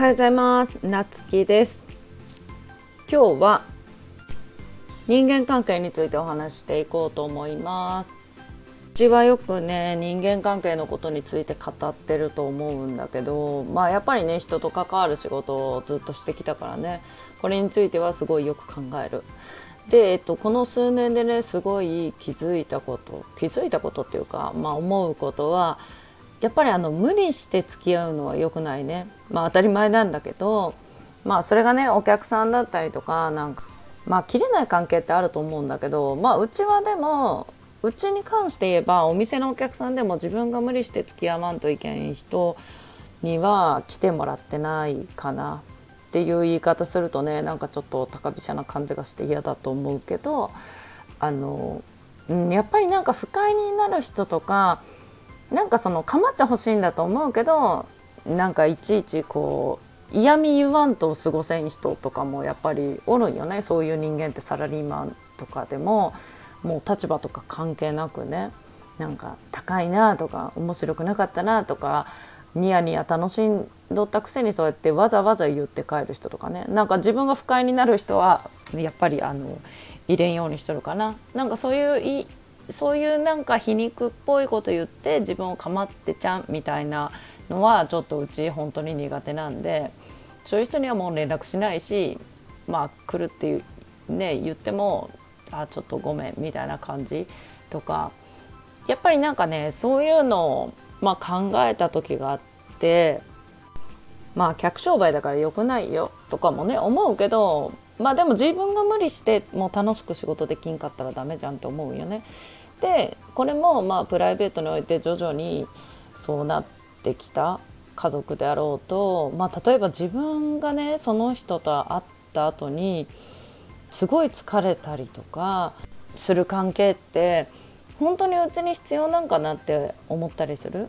はようございます。なつきです。今日は人間関係についてお話していこうと思います。うちはよくね、人間関係のことについて語ってると思うんだけど、まあやっぱりね、人と関わる仕事をずっとしてきたからね、これについてはすごいよく考える。で、この数年でね、すごい気づいたことっていうか、まあ思うことは、やっぱり無理して付き合うのは良くないね。まあ当たり前なんだけど、まあそれがね、お客さんだったりとか、なんかまあ切れない関係ってあると思うんだけど、まあうちはでも、うちに関して言えばお店のお客さんでも自分が無理して付き合わんといけん人には来てもらってないかなっていう言い方するとね、なんかちょっと高飛車な感じがして嫌だと思うけど、やっぱりなんか不快になる人とか、なんかその構ってほしいんだと思うけど、なんかいちいちこう嫌み言わんと過ごせん人とかもやっぱりおるんよね。そういう人間ってサラリーマンとかでももう立場とか関係なくね、なんか高いなとか面白くなかったなとかニヤニヤ楽しんどったくせにそうやってわざわざ言って帰る人とかね、なんか自分が不快になる人はやっぱり入れんようにしてるかな。なんかそういうなんか皮肉っぽいこと言って自分を構ってちゃんみたいなのはちょっとうち本当に苦手なんで、そういう人にはもう連絡しないし、まあ来るっていうね言っても、あちょっとごめんみたいな感じとか、やっぱりなんかねそういうのを、まあ、考えた時があって、まあ客商売だから良くないよとかもね思うけど、まあでも自分が無理してもう楽しく仕事できんかったらダメじゃんと思うよね。でこれもまあプライベートにおいて徐々にそうなってきた。家族であろうと、まあ例えば自分がねその人と会った後にすごい疲れたりとかする関係って本当にうちに必要なんかなって思ったりする。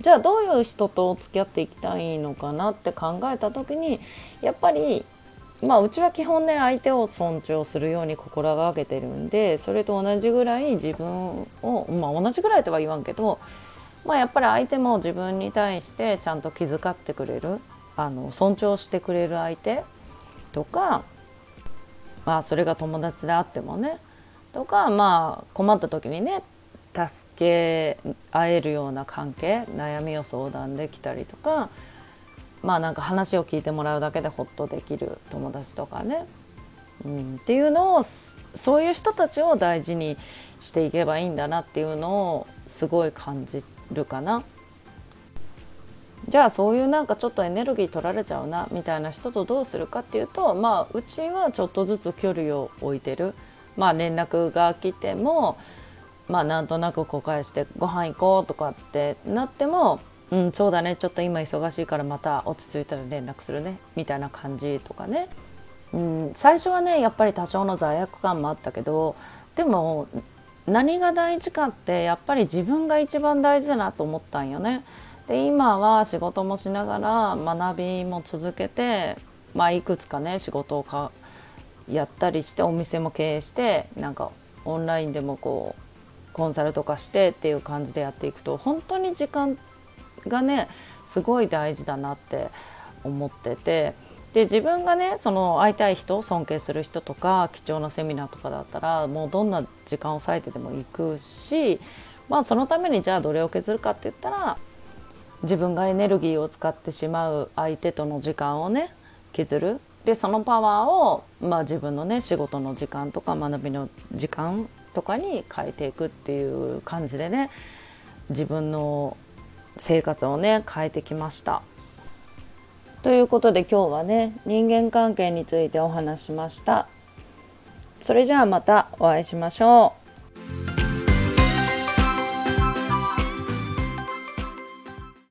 じゃあどういう人と付き合っていきたいのかなって考えた時に、やっぱりまあうちは基本ね相手を尊重するように心がけてるんで、それと同じぐらい自分を、まあ同じぐらいとは言わんけど、まあやっぱり相手も自分に対してちゃんと気遣ってくれる、尊重してくれる相手とか、まあそれが友達であってもねとか、まあ困った時にね助け合えるような関係、悩みを相談できたりとか、まあなんか話を聞いてもらうだけでホッとできる友達とかね、っていうのを、そういう人たちを大事にしていけばいいんだなっていうのをすごい感じるかな。じゃあそういうなんかちょっとエネルギー取られちゃうなみたいな人とどうするかっていうと、まあうちはちょっとずつ距離を置いてる。まあ連絡が来ても、まあなんとなくこう返してご飯行こうとかってなっても、うんそうだねちょっと今忙しいからまた落ち着いたら連絡するねみたいな感じとかね、最初はねやっぱり多少の罪悪感もあったけど、でも何が大事かってやっぱり自分が一番大事だなと思ったんよね。で今は仕事もしながら学びも続けて、まあいくつかね仕事をやったりして、お店も経営して、なんかオンラインでもこうコンサルとかしてっていう感じでやっていくと、本当に時間がねすごい大事だなって思ってて、で自分がねその会いたい人、尊敬する人とか貴重なセミナーとかだったらもうどんな時間を割いてでも行くし、まあそのためにじゃあどれを削るかって言ったら、自分がエネルギーを使ってしまう相手との時間をね削る。でそのパワーを、まあ、自分のね仕事の時間とか学びの時間とかに変えていくっていう感じでね、自分の生活をね変えてきました。ということで今日はね人間関係についてお話しました。それじゃあまたお会いしましょう。